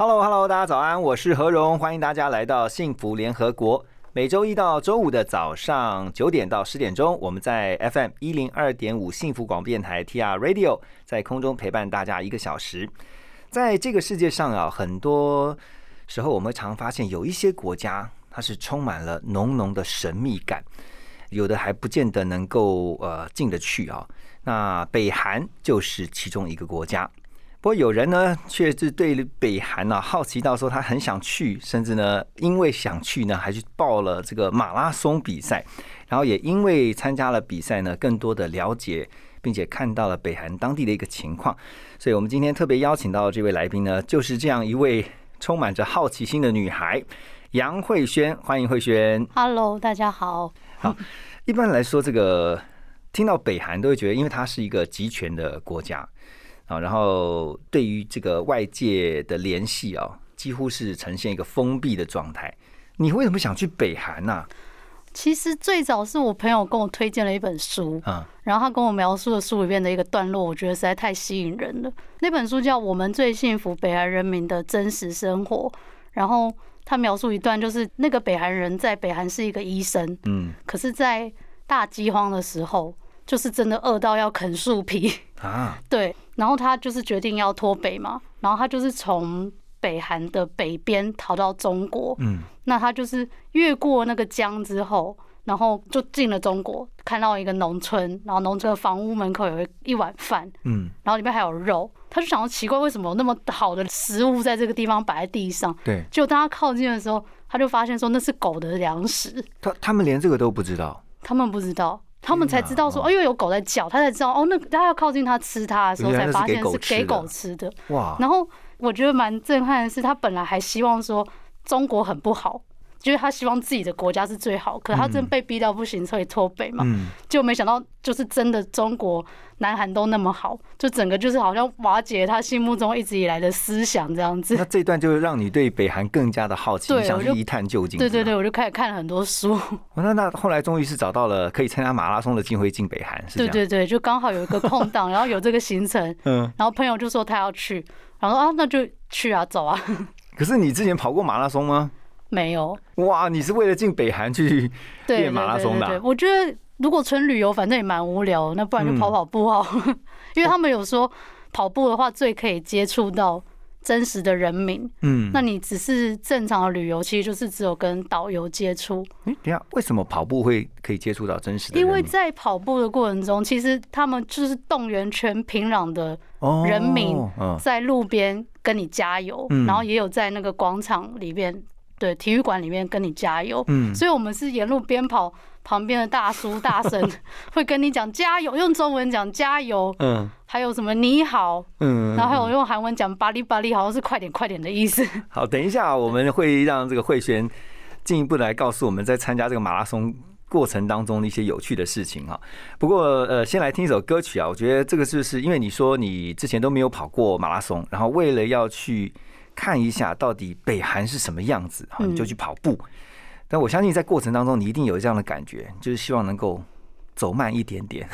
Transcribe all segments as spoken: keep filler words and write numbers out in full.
Hello Hello， 大家早安，我是何荣，欢迎大家来到幸福联合国。每周一到周五的早上九点到十点钟，我们在 F M 一零二点五 幸福广播电台 T R Radio 在空中陪伴大家一个小时。在这个世界上啊，很多时候我们常发现有一些国家它是充满了浓浓的神秘感。有的还不见得能够呃进得去啊、哦。那北韩就是其中一个国家，不过有人呢却是对北韩呢、啊、好奇到说他很想去，甚至呢因为想去呢还去报了这个马拉松比赛，然后也因为参加了比赛呢，更多的了解并且看到了北韩当地的一个情况。所以我们今天特别邀请到这位来宾呢，就是这样一位充满着好奇心的女孩杨蕙瑄，欢迎蕙瑄。Hello， 大家好。好，一般来说，这个听到北韩都会觉得，因为它是一个集权的国家啊，然后对于这个外界的联系啊，几乎是呈现一个封闭的状态。你为什么想去北韩呢、啊？其实最早是我朋友跟我推荐了一本书、嗯、然后他跟我描述的书里面的一个段落，我觉得实在太吸引人了。那本书叫《我们最幸福：北韩人民的真实生活》，然后他描述一段，就是那个北韩人在北韩是一个医生，嗯，可是在大饥荒的时候，就是真的饿到要啃树皮啊，对，然后他就是决定要脱北嘛，然后他就是从北韩的北边逃到中国，嗯，那他就是越过那个江之后，然后就进了中国，看到一个农村，然后农村的房屋门口有一碗饭，嗯，然后里面还有肉。他就想到奇怪，为什么有那么好的食物在这个地方摆在地上？对，结果当他靠近的时候，他就发现说那是狗的粮食。他他们连这个都不知道，他们不知道，他们才知道说，哎、哦，因为有狗在叫，他才知道哦，那他要靠近他吃它的时候，才发现是给狗吃的。哇！然后我觉得蛮震撼的是，他本来还希望说中国很不好，就是他希望自己的国家是最好，可是他真的被逼到不行，所以脱北嘛。嗯，就没想到就是真的中国、南韩都那么好，就整个就是好像瓦解他心目中一直以来的思想这样子。那这段就让你对北韩更加的好奇，想去一探究竟。对对对，我就开始看了很多书。哦、那那后来终于是找到了可以参加马拉松的机会进北韩，是这样。对对对，就刚好有一个空档，然后有这个行程，嗯，然后朋友就说他要去，然后啊那就去啊，走啊。可是你之前跑过马拉松吗？没有。哇，你是为了进北韩去练马拉松的、啊、对对对对对，我觉得如果纯旅游反正也蛮无聊，那不然就跑跑步好、嗯、因为他们有说跑步的话最可以接触到真实的人民，嗯，那你只是正常的旅游其实就是只有跟导游接触。嗯，等一下，为什么跑步会可以接触到真实的人民？因为在跑步的过程中其实他们就是动员全平壤的人民在路边跟你加油、哦哦、然后也有在那个广场里面，对，体育馆里面跟你加油，嗯，所以我们是沿路边跑，旁边的大叔大婶会跟你讲加油，用中文讲加油，嗯，还有什么你好，嗯，然后还有用韩文讲巴里巴里，好像是快点快点的意思。好，等一下我们会让这个蕙瑄进一步来告诉我们在参加这个马拉松过程当中的一些有趣的事情哈。不过呃，先来听一首歌曲啊，我觉得这个就是因为你说你之前都没有跑过马拉松，然后为了要去看一下到底北韩是什么样子，你就去跑步。但我相信在过程当中，你一定有这样的感觉，就是希望能够走慢一点点，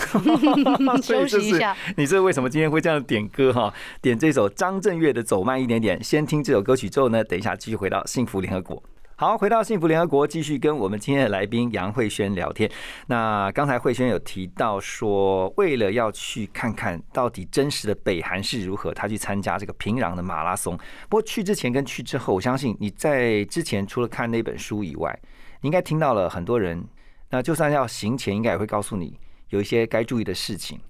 休息一下。你这为什么今天会这样点歌哈？点这首张震岳的《走慢一点点》。先听这首歌曲之后呢，等一下继续回到幸福联合国。好，回到幸福联合国，继续跟我们今天的来宾杨蕙瑄聊天。那刚才蕙瑄有提到说，为了要去看看到底真实的北韩是如何，她去参加这个平壤的马拉松。不过去之前跟去之后，我相信你在之前除了看那本书以外，你应该听到了很多人，那就算要行前应该也会告诉你有一些该注意的事情。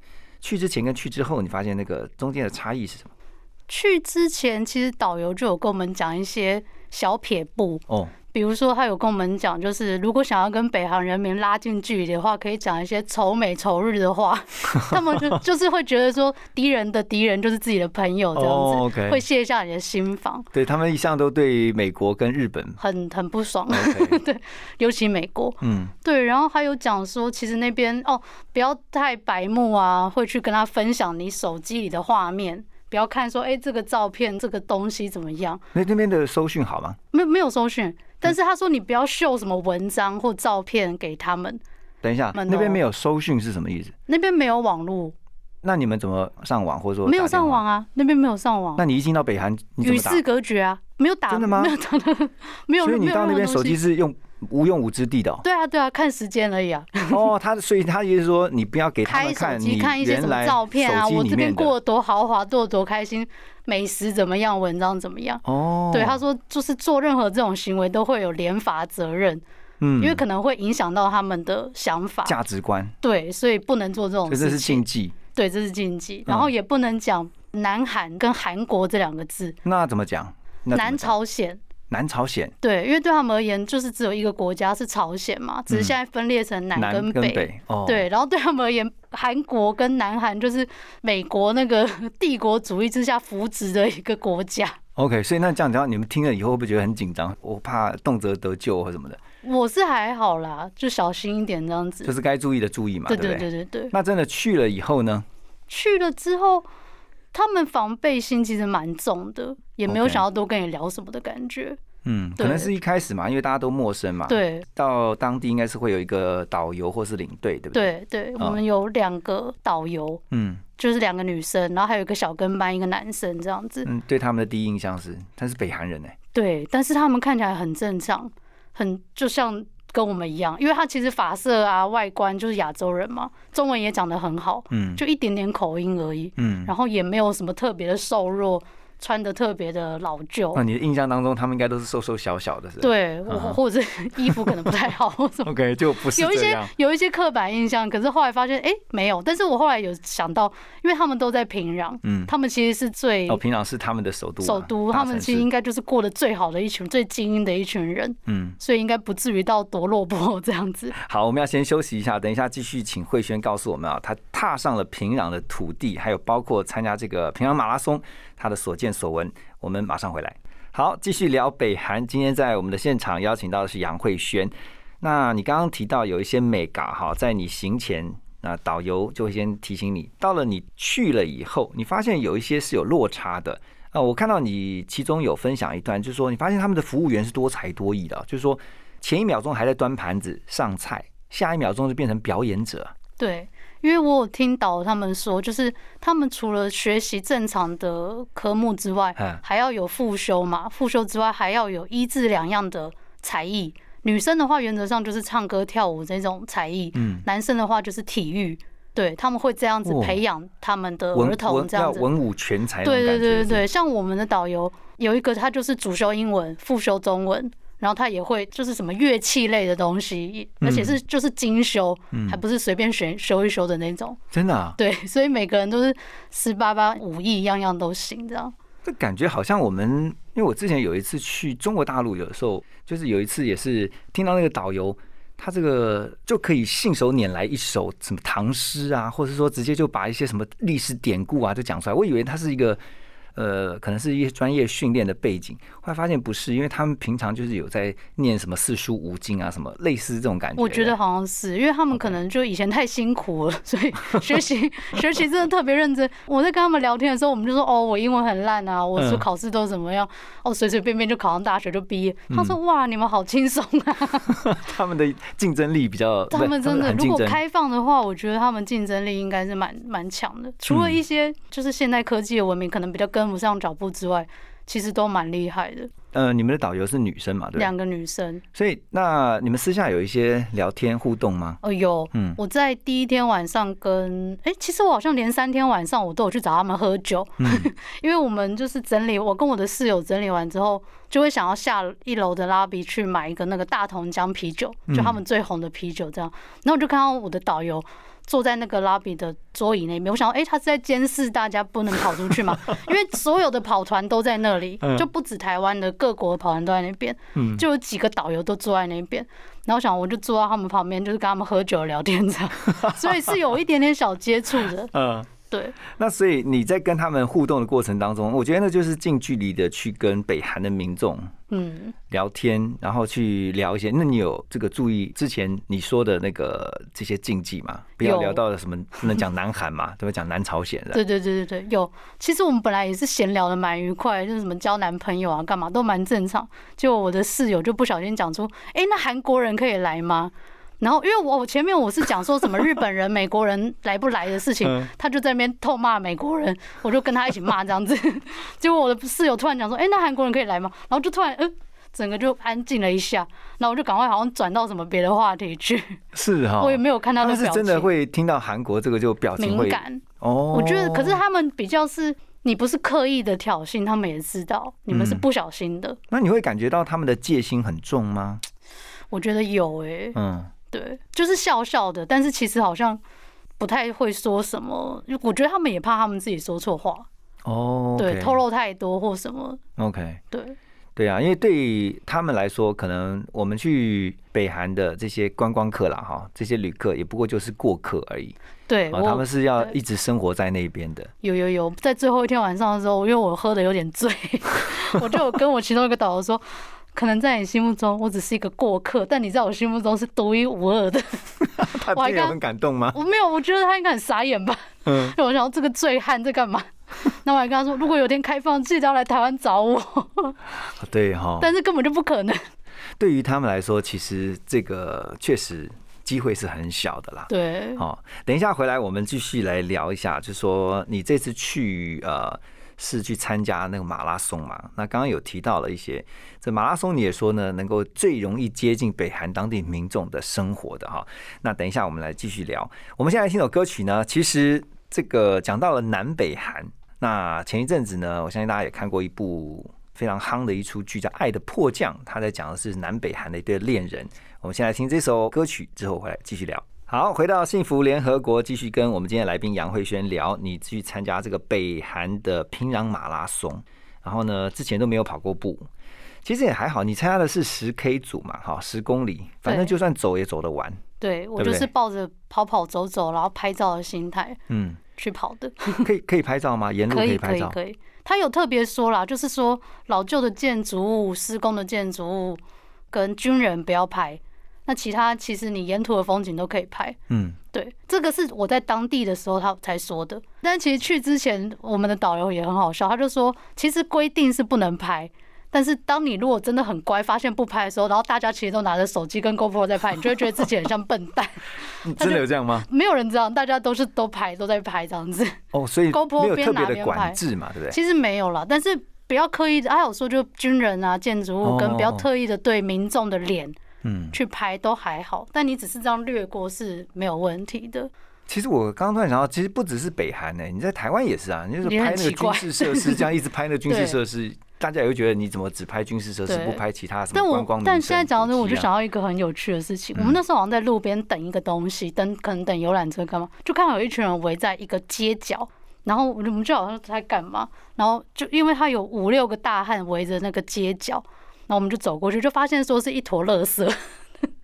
去之前跟去之后，你发现那个中间的差异是什么？去之前其实导游就有跟我们讲一些小撇步、oh. 比如说他有跟我们讲，就是如果想要跟北韩人民拉近距离的话，可以讲一些仇美仇日的话，他们就就是会觉得说敌人的敌人就是自己的朋友这样子， oh, okay. 会卸下你的心防。对，他们一向都对美国跟日本很很不爽， okay. 对，尤其美国，嗯，对。然后还有讲说，其实那边哦，不要太白目啊，会去跟他分享你手机里的画面。不要看说，哎、欸，这个照片这个东西怎么样？那那边的搜讯好吗？没没有搜讯，但是他说你不要秀什么文章或照片给他们。等一下，那边没有搜讯是什么意思？那边没有网络。那你们怎么上网，或者说没有上网啊？那边没有上网。那你一进到北韩，与世隔绝啊，没有打，真的吗？没有打的，没有。所以你到那边手机是用无用武之地的、哦。对啊，对啊，看时间而已啊。哦，他所以他也是说，你不要给他们看你原来手机里面的。我这边过得多豪华，过得多开心，美食怎么样，文章怎么样。哦，对，他说就是做任何这种行为都会有连罚责任。嗯，因为可能会影响到他们的想法、价值观。对，所以不能做这种事情。这是禁忌。对，这是禁忌。然后也不能讲南韩跟韩国这两个字。嗯、那怎么讲？南朝鲜。南朝鲜，对，因为对他们而言，就是只有一个国家是朝鲜嘛，只是现在分裂成南跟北。嗯、南跟北哦、对，然后对他们而言，韩国跟南韩就是美国那个帝国主义之下扶植的一个国家。OK， 所以那这样讲，你们听了以后会不会觉得很紧张？我怕动辄得咎或什么的。我是还好啦，就小心一点这样子。就是该注意的注意嘛，对对对对对。那真的去了以后呢？去了之后，他们防备心其实蛮重的。也没有想要多跟你聊什么的感觉，嗯，可能是一开始嘛，因为大家都陌生嘛，对，到当地应该是会有一个导游或是领队，对不对？对对，我们有两个导游，嗯，就是两个女生，然后还有一个小跟班，一个男生这样子。嗯，对他们的第一印象是，他是北韩人哎、欸，对，但是他们看起来很正常，很就像跟我们一样，因为他其实发色啊、外观就是亚洲人嘛，中文也讲得很好，嗯，就一点点口音而已，嗯，然后也没有什么特别的瘦弱。穿的特别的老旧，那你的印象当中，他们应该都是瘦瘦小小的，是吧？对，或者衣服可能不太好，或什么。OK， 就不是这样。有一些有一些刻板印象，可是后来发现，哎、欸，没有。但是我后来有想到，因为他们都在平壤，嗯，他们其实是最哦，平壤是他们的首都、啊，首都，他们其实应该就是过得最好的一群、最精英的一群人，嗯，所以应该不至于到多落魄这样子。好，我们要先休息一下，等一下继续请慧萱告诉我们啊，他踏上了平壤的土地，还有包括参加这个平壤马拉松，他的所见。所闻，我们马上回来。好，继续聊北韩。今天在我们的现场邀请到的是杨慧萱。那你刚刚提到有一些美嘎哈，在你行前，那导游就会先提醒你。到了你去了以后，你发现有一些是有落差的。呃，我看到你其中有分享一段，就是说你发现他们的服务员是多才多艺的，就是说前一秒钟还在端盘子上菜，下一秒钟就变成表演者。对。因为我有听到他们说，就是他们除了学习正常的科目之外，还要有复修嘛。复修之外，还要有一至两样的才艺。女生的话，原则上就是唱歌、跳舞这种才艺；男生的话就是体育。对，他们会这样子培养他们的儿童，这样子文武全才。对对对对对，像我们的导游有一个，他就是主修英文，副修中文。然后他也会就是什么乐器类的东西，而且是就是精修，嗯、还不是随便选修一修的那种。真的啊？对，所以每个人都是十八般武艺，样样都行，这样。这感觉好像我们，因为我之前有一次去中国大陆，有的时候就是有一次也是听到那个导游，他这个就可以信手拈来一首什么唐诗啊，或者说直接就把一些什么历史典故啊就讲出来，我以为他是一个。呃，可能是一些专业训练的背景，后来发现不是，因为他们平常就是有在念什么四书五经啊，什么类似这种感觉。我觉得好像是，因为他们可能就以前太辛苦了， okay. 所以学习学习真的特别认真。我在跟他们聊天的时候，我们就说哦，我英文很烂啊，我说考试都怎么样，嗯、哦，随随便便就考上大学就毕业。他说哇，你们好轻松啊！他们的竞争力比较，他们真的如果开放的话，我觉得他们竞争力应该是蛮蛮强的。除了一些就是现代科技的文明可能比较跟跟不上脚步之外，其实都蛮厉害的。呃，你们的导游是女生嘛？对，两个女生。所以那你们私下有一些聊天互动吗？哦、呃，有。嗯，我在第一天晚上跟哎、欸，其实我好像连三天晚上我都有去找他们喝酒，嗯、因为我们就是整理，我跟我的室友整理完之后，就会想要下一楼的 lobby 去买一个那个大同江啤酒，就他们最红的啤酒这样。嗯、然后我就看到我的导游。坐在那个 lobby 的桌椅那边，我想，哎、欸，他是在监视大家不能跑出去嘛？因为所有的跑团都在那里，就不止台湾的，各国的跑团都在那边，就有几个导游都坐在那边。然后我想，我就坐到他们旁边，就是跟他们喝酒聊天这样，所以是有一点点小接触的。嗯。对，那所以你在跟他们互动的过程当中，我觉得那就是近距离的去跟北韩的民众聊天、嗯、然后去聊一些，那你有这个注意之前你说的那个这些禁忌吗？不要聊到什么不能讲南韩嘛，对吧？讲南朝鲜的。对对对对对，有。其实我们本来也是闲聊的蛮愉快，就是什么交男朋友啊干嘛都蛮正常，结果我的室友就不小心讲出，哎、欸，那韩国人可以来吗？然后因为我前面我是讲说什么日本人美国人来不来的事情，他就在那边痛骂美国人，我就跟他一起骂这样子。结果我的室友突然讲说，哎、欸，那韩国人可以来吗？然后就突然嗯、呃，整个就安静了一下，然后我就赶快好像转到什么别的话题去。是哈、哦，我也没有看到那表情。但是真的会听到韩国这个就表情会敏感哦。我觉得可是他们比较是你不是刻意的挑衅，他们也知道你们是不小心的、嗯。那你会感觉到他们的戒心很重吗？我觉得有哎、欸，嗯。对，就是笑笑的，但是其实好像不太会说什么。我觉得他们也怕他们自己说错话哦， oh, okay. 对，透露太多或什么。OK， 对，对啊，因为对于他们来说，可能我们去北韩的这些观光客啦，哈，这些旅客也不过就是过客而已。对，哦、他们是要一直生活在那边的。有有有，在最后一天晚上的时候，因为我喝的有点醉，我就有跟我其中一个导游说。可能在你心目中，我只是一个过客，但你在我心目中是独一无二的。他不也很感动吗？我没有，我觉得他应该很傻眼吧。嗯，因为我想这个醉汉在干嘛？那我还跟他说，如果有天开放，记得要来台湾找我。对哈、哦，但是根本就不可能。对于他们来说，其实这个确实机会是很小的啦。对，好、哦，等一下回来我们继续来聊一下，就说你这次去呃。是去参加那个马拉松嘛？那刚刚有提到了一些，这马拉松你也说呢，能够最容易接近北韩当地民众的生活的哈。那等一下我们来继续聊。我们现在听首歌曲呢，其实这个讲到了南北韩。那前一阵子呢，我相信大家也看过一部非常夯的一出剧叫《爱的迫降》，它在讲的是南北韩的一对恋人。我们先来听这首歌曲，之后回来继续聊。好，回到幸福联合国，继续跟我们今天的来宾杨蕙瑄聊你去参加这个北韩的平壤马拉松，然后呢，之前都没有跑过步，其实也还好。你参加的是十 K 组嘛，哈，十公里，反正就算走也走得完。对， 对, 对, 对我就是抱着跑跑走走，然后拍照的心态，嗯，去跑的。可以可以拍照吗？沿路可以拍照？可以可以。可以他有特别说啦，就是说老旧的建筑物、施工的建筑物跟军人不要拍。那其他其实你沿途的风景都可以拍，嗯，对，这个是我在当地的时候他才说的。但其实去之前，我们的导游也很好笑，他就说，其实规定是不能拍，但是当你如果真的很乖，发现不拍的时候，然后大家其实都拿着手机跟 GoPro 在拍，你就会觉得自己很像笨蛋。你真的有这样吗？没有人这样，大家都是都拍，都在拍这样子。哦，所以没有特别的管制嘛，对不对？其实没有啦，但是不要刻意，还有说就军人啊、建筑物跟不要特意的对民众的脸。嗯，去拍都还好，但你只是这样掠过是没有问题的。其实我刚刚突然想到，其实不只是北韩呢、欸，你在台湾也是啊，你就是拍那个军事设施，这样一直拍那个军事设施，大家也会觉得你怎么只拍军事设施，不拍其他什么观光名胜古迹啊？但现在讲到这，我就想到一个很有趣的事情。嗯、我们那时候好像在路边等一个东西，等可能等游览车干嘛，就看到有一群人围在一个街角。然后我们就好像在干嘛，然后就因为他有五六个大汉围着那个街角。那我们就走过去，就发现说是一坨垃圾。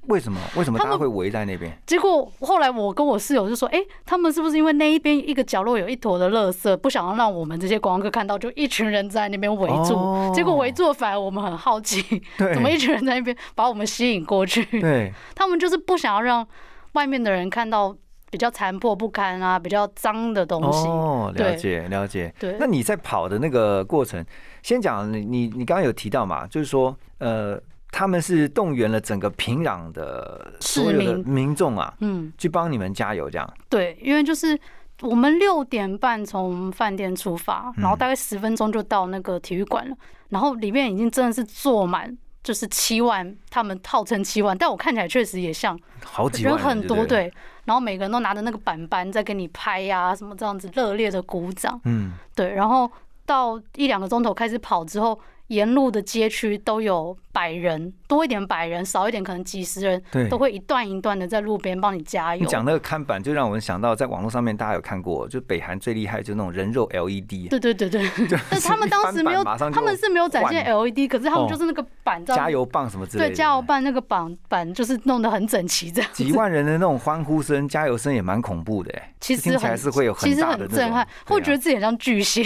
为什么？为什么大家会围在那边？结果后来我跟我室友就说：“哎、欸，他们是不是因为那一边一个角落有一坨的垃圾，不想要让我们这些观光客看到，就一群人在那边围住？哦、结果围住反而我们很好奇，怎么一群人在那边把我们吸引过去？对，他们就是不想要让外面的人看到。”比较残破不堪啊，比较脏的东西。哦，了解了解。对，那你在跑的那个过程，先讲你你你刚刚有提到嘛，就是说，呃，他们是动员了整个平壤的所有的民众啊，嗯，去帮你们加油这样。对，因为就是我们六点半从饭店出发，然后大概十分钟就到那个体育馆了，嗯、然后里面已经真的是坐满。就是七万，他们号称七万，但我看起来确实也像好几万人很多，对。然后每个人都拿着那个板板在给你拍呀、啊，什么这样子热烈的鼓掌，嗯，对。然后到一两个钟头开始跑之后，沿路的街区都有百人，多一点百人，少一点可能几十人，都会一段一段的在路边帮你加油。你讲那个看板就让我们想到，在网络上面大家有看过，就北韩最厉害就是那种人肉 L E D。对对对对，但他们当时没有，他们是没有展现 L E D， 可是他们就是那个板，哦、加油棒什么之类的，对，加油棒那个板板就是弄得很整齐，这样几万人的那种欢呼声、加油声也蛮恐怖的，哎，其实听起来是会有很大的那种，其实很震撼，会觉得自己很像巨星。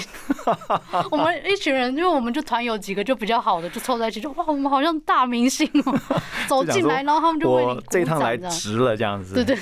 我们一群人，因为我们就团友几个就比较好的，就凑在一起就哇，我们好像大明星哦，走进来，然后他们就为你鼓掌，这一趟来值了这样子，对对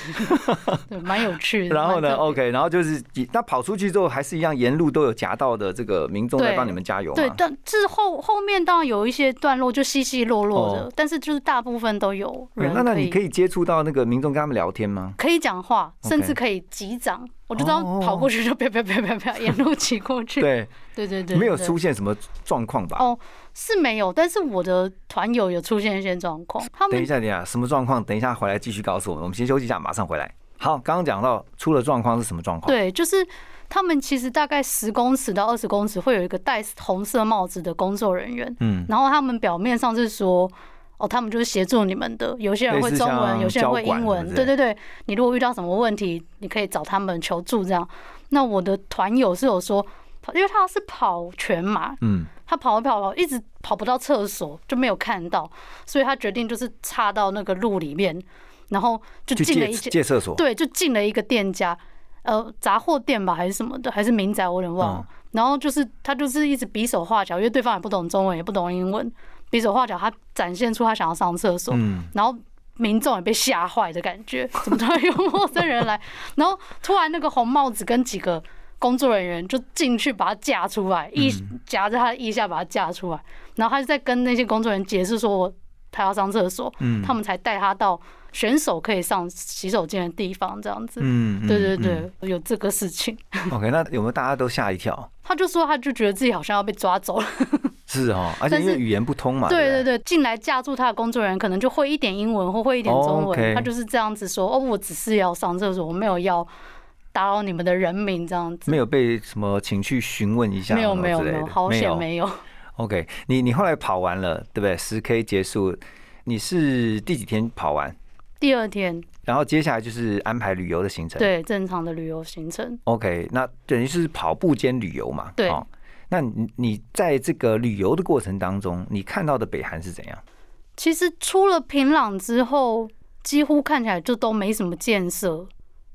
对，蛮有趣的。然后呢 ，OK， 然后就是那跑出去之后还是一样，沿路都有夹道的这个民众在帮你们加油嘛。对，但是后后面当然有一些段落就稀稀落落的，哦、但是就是大部分都有人。那那你可以接触到那个民众跟他们聊天吗？可以讲话，甚至可以击掌。我就这样跑过去就啪啪啪啪啪沿路骑过去。对对对对，没有出现什么状况吧？哦，是没有，但是我的团友有出现一些状况。等一下，等一下，什么状况？等一下回来继续告诉我们。我们先休息一下，马上回来。好，刚刚讲到出了状况是什么状况？对，就是他们其实大概十公尺到二十公尺会有一个戴红色帽子的工作人员，嗯，然后他们表面上是说。哦，他们就是协助你们的，有些人会中文，有些人会英文，对对对。你如果遇到什么问题，你可以找他们求助这样。那我的团友是有说，因为他是跑全马，嗯，他跑跑跑一直跑不到厕所，就没有看到，所以他决定就是插到那个路里面，然后就进了一间借厕所，对，就进了一个店家，呃，杂货店吧还是什么的，还是民宅，我有点忘了。嗯、然后就是他就是一直比手画脚，因为对方也不懂中文，也不懂英文。比手画脚，他展现出他想要上厕所，嗯、然后民众也被吓坏的感觉，怎么突然有陌生人来？然后突然那个红帽子跟几个工作人员就进去把他架出来，一夹着他的腋下把他架出来，然后他就在跟那些工作人员解释说他要上厕所，嗯、他们才带他到选手可以上洗手间的地方，这样子。嗯，对对对，嗯、有这个事情。OK， 那有没有大家都吓一跳？他就说他就觉得自己好像要被抓走了。是哦，而且因为语言不通嘛。对对对，进来架住他的工作人员可能就会一点英文或会一点中文， oh, okay. 他就是这样子说：“哦，我只是要上厕所，我没有要打扰你们的人民这样子。”没有被什么请去询问一下，没有没有没有，好险没有。OK， 你你后来跑完了对不对？十 K 结束，你是第几天跑完？第二天。然后接下来就是安排旅游的行程。对，正常的旅游行程。OK， 那等于是跑步兼旅游嘛？对。哦，那你在这个旅游的过程当中，你看到的北韩是怎样？其实出了平壤之后，几乎看起来就都没什么建设，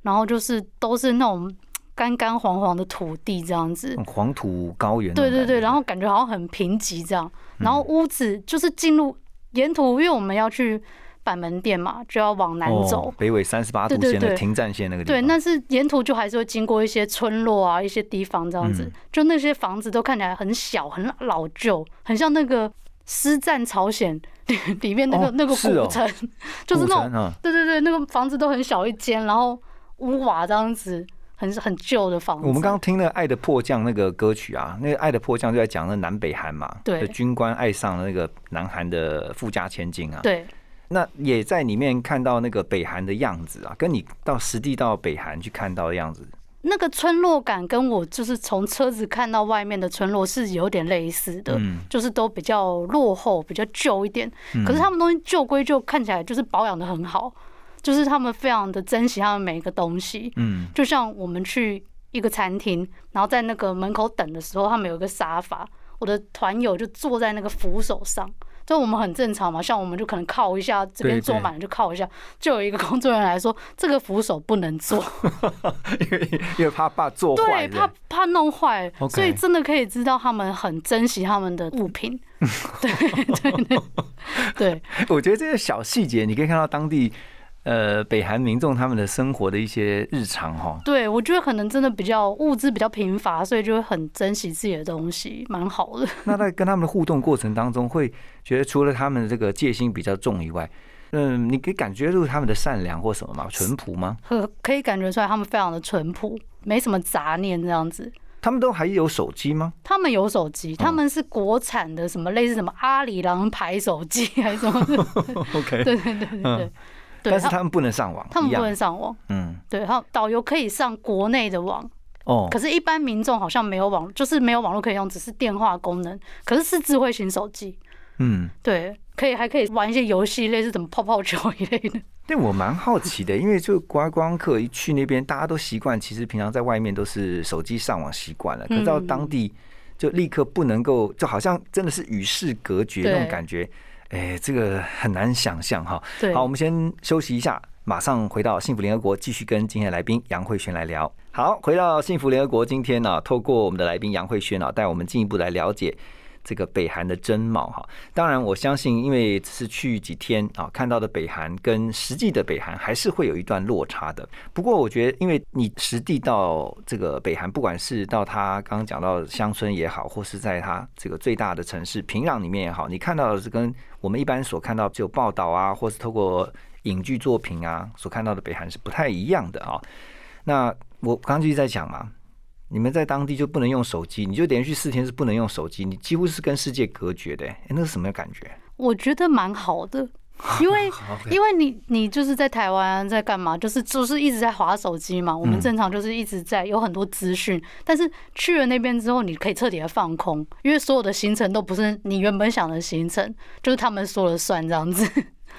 然后就是都是那种干干黄黄的土地这样子，黄土高原。对对对，然后感觉好像很贫瘠这样。然后屋子就是进入沿途，因为我们要去板门店嘛，就要往南走，哦、北纬三十八度线的停站线那个地方。对，但是沿途就还是会经过一些村落啊，一些地方这样子，嗯、就那些房子都看起来很小、很老旧，很像那个师战朝鲜里面那个、哦、那个古城，是哦、就是那种、啊、对对对，那个房子都很小一间，然后屋瓦这样子，很很旧的房子。我们刚刚听那个《爱的迫降》那个歌曲啊，那个《爱的迫降》就在讲那南北韩嘛，对，军官爱上了那个南韩的富家千金啊，对。那也在里面看到那个北韩的样子啊，跟你到实地到北韩去看到的样子，那个村落感跟我就是从车子看到外面的村落是有点类似的，嗯、就是都比较落后、比较旧一点。可是他们东西旧归旧，看起来就是保养的很好，就是他们非常的珍惜他们每一个东西。嗯，就像我们去一个餐厅，然后在那个门口等的时候，他们有一个沙发，我的团友就坐在那个扶手上。就我们很正常嘛，像我们就可能靠一下，这边坐满了就靠一下，對對對，就有一个工作人员来说，这个扶手不能坐，因为因为怕怕坐坏，对，怕怕弄坏， okay. 所以真的可以知道他们很珍惜他们的物品。对对对对，我觉得这些小细节，你可以看到当地呃北韩民众他们的生活的一些日常哈。对，我觉得可能真的比较物资比较贫乏，所以就会很珍惜自己的东西，蛮好的。那在跟他们的互动过程当中会。觉得除了他们的这个戒心比较重以外，嗯，你可以感觉出他们的善良或什么吗？淳朴吗？可以感觉出来，他们非常的淳朴，没什么杂念这样子。他们都还有手机吗？他们有手机，他们是国产的什么类似什么阿里郎牌手机还是什么？OK， 对对对对对。但是他们不能上网，他们不能上网。嗯，对，然后导游可以上国内的网。哦，可是一般民众好像没有网，就是没有网络可以用，只是电话功能，可是是智慧型手机，嗯，对，可以还可以玩一些游戏，类似什么泡泡球一类的。但我蛮好奇的，因为就观光客一去那边，大家都习惯，其实平常在外面都是手机上网习惯了，可是到当地就立刻不能够，就好像真的是与世隔绝那种感觉，哎，这个很难想象哈。好，我们先休息一下。马上回到幸福联合国，继续跟今天的来宾杨慧萱来聊。好，回到幸福联合国，今天呢、啊，透过我们的来宾杨慧萱啊，带我们进一步来了解这个北韩的真貌哈。当然，我相信因为只是去几天啊，看到的北韩跟实际的北韩还是会有一段落差的。不过，我觉得因为你实地到这个北韩，不管是到他刚刚讲到乡村也好，或是在他这个最大的城市平壤里面也好，你看到的是跟我们一般所看到只有报道啊，或是透过影剧作品啊，所看到的北韩是不太一样的啊、哦。那我刚刚就在讲嘛，你们在当地就不能用手机，你就连续四天是不能用手机，你几乎是跟世界隔绝的、欸。那是什么感觉？我觉得蛮好的，因为因为你你就是在台湾在干嘛？就是就是一直在滑手机嘛。我们正常就是一直在有很多资讯，但是去了那边之后，你可以彻底的放空，因为所有的行程都不是你原本想的行程，就是他们说了算这样子。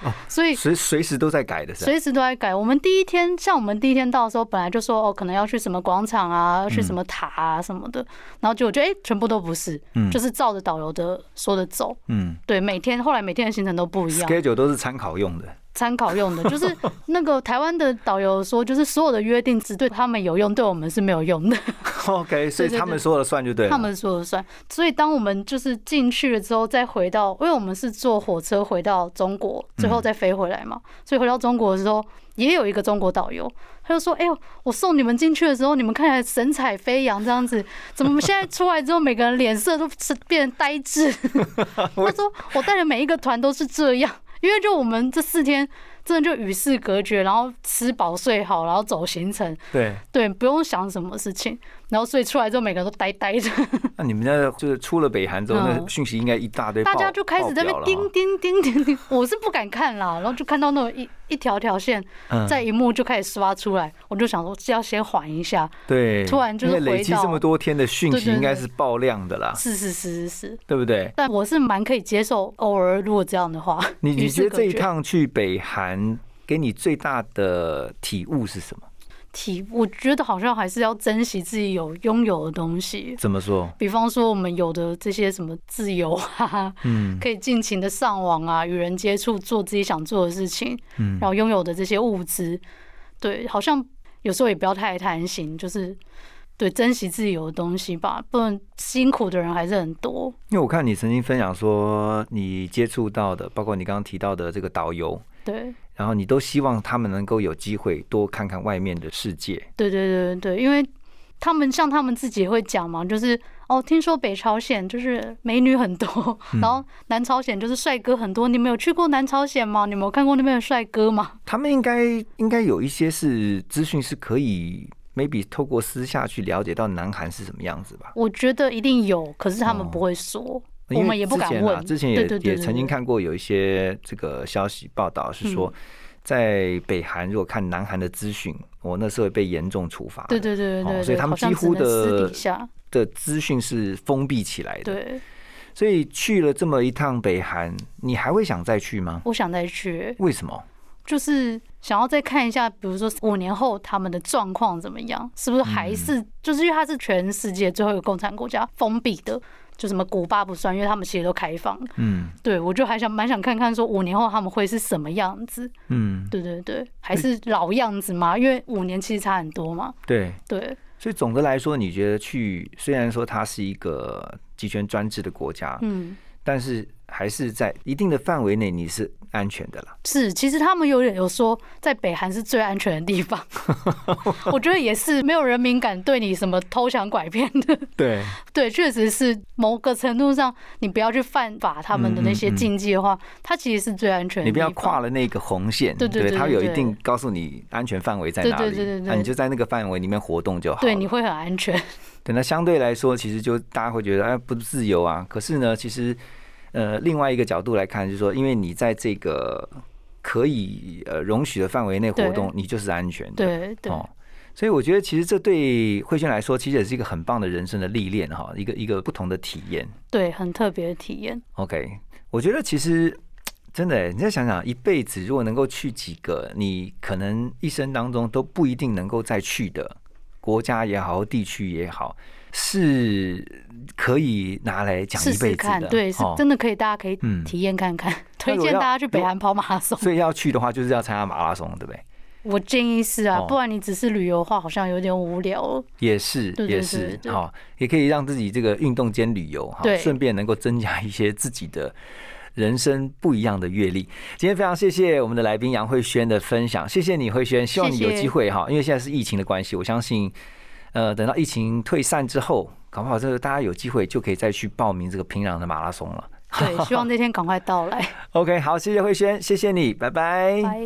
哦、所以随时都在改的，随时都在改。我们第一天，像我们第一天到的时候，本来就说哦，可能要去什么广场啊，去什么塔啊什么的，嗯、然后就我觉得哎、欸，全部都不是，嗯、就是照着导游的说的走。嗯，对，每天后来每天的行程都不一样 ，schedule 都是参考用的，参考用的，就是那个台湾的导游说，就是所有的约定只对他们有用，对我们是没有用的。OK， 所以他们说了算就对了，他们说了算。所以当我们就是进去了之后，再回到，因为我们是坐火车回到中国，最后再飞回来嘛，嗯、所以回到中国的时候，也有一个中国导游，他就说：“哎呦，我送你们进去的时候，你们看起来神采飞扬这样子，怎么现在出来之后，每个人脸色都变得呆滞？”他说：“我带的每一个团都是这样，因为就我们这四天。”真的就与世隔绝，然后吃饱睡好，然后走行程，对对，不用想什么事情，然后所以出来之后每个人都呆呆的。那你们家就是出了北韩之后，嗯、那讯息应该一大堆，大家就开始在那边叮叮叮叮叮，我是不敢看啦，然后就看到那种一一条条线在荧幕就开始刷出来，嗯、我就想说要先缓一下，对，突然就是回到累积这么多天的讯息应该是爆量的啦，對對對是是是是是，对不对？但我是蛮可以接受，偶尔如果这样的话，你你觉得这一趟去北韩？给你最大的体悟是什么？体我觉得好像还是要珍惜自己有拥有的东西。怎么说？比方说我们有的这些什么自由啊，嗯、可以尽情的上网啊，与人接触，做自己想做的事情，嗯、然后拥有的这些物质，对，好像有时候也不要太贪心，就是对珍惜自己有的东西吧，不然辛苦的人还是很多。因为我看你曾经分享说，你接触到的，包括你刚刚提到的这个导游，对。然后你都希望他们能够有机会多看看外面的世界。对对对对，因为他们像他们自己会讲嘛，就是哦，听说北朝鲜就是美女很多，嗯、然后南朝鲜就是帅哥很多。你们有去过南朝鲜吗？你们有看过那边的帅哥吗？他们应该应该有一些是资讯是可以 maybe 透过私下去了解到南韩是什么样子吧。我觉得一定有，可是他们不会说。哦，我们也不敢问。之前也也曾经看过有一些这个消息报道，是说在北韩如果看南韩的资讯，我那时候被严重处罚。对对对对，所以他们几乎的的资讯是封闭起来的。对，所以去了这么一趟北韩，你还会想再去吗？我想再去。为什么？就是想要再看一下，比如说五年后他们的状况怎么样，是不是还是就是因为它是全世界最后一个共产国家，封闭的。就什么古巴不算，因为他们其实都开放。嗯，对，我就还想蛮想看看，说五年后他们会是什么样子。嗯，对对对，还是老样子嘛，因为五年其实差很多嘛。对对，所以总的来说，你觉得去虽然说它是一个集权专制的国家，嗯，但是还是在一定的范围内你是安全的啦。是，其实他们有点有说，在北韩是最安全的地方。我觉得也是，没有人民敢对你什么偷抢拐骗的。对对，确实是某个程度上，你不要去犯法他们的那些禁忌的话，嗯嗯嗯它其实是最安全的地方。你不要跨了那个红线，对对 对, 對, 對, 對, 對，它有一定告诉你安全范围在哪里，對對對對對、啊，你就在那个范围里面活动就好。对，你会很安全。对，那相对来说，其实就大家会觉得哎不自由啊，可是呢，其实。呃，另外一个角度来看，就是说，因为你在这个可以呃容许的范围内活动，你就是安全的。对对、哦。所以我觉得其实这对蕙瑄来说其实也是一个很棒的人生的历练，一个一个不同的体验，对，很特别的体验。 OK， 我觉得其实真的，你再想想一辈子如果能够去几个你可能一生当中都不一定能够再去的国家也好地区也好，是可以拿来讲一辈子的，试试看，对，是真的可以，大家可以体验看看、嗯、推荐大家去北韩跑马拉松。所以要去的话就是要参加马拉松，对不对？我建议是啊，不然你只是旅游的话好像有点无聊、哦、也是，对对对对，也是、哦、也可以让自己这个运动兼旅游，顺便能够增加一些自己的人生不一样的阅历。今天非常谢谢我们的来宾杨蕙瑄的分享，谢谢你蕙瑄，希望你有机会，因为现在是疫情的关系，我相信呃，等到疫情退散之后，搞不好这个大家有机会就可以再去报名这个平壤的马拉松了。对，希望那天赶快到来。OK， 好，谢谢蕙瑄，谢谢你，拜拜。拜。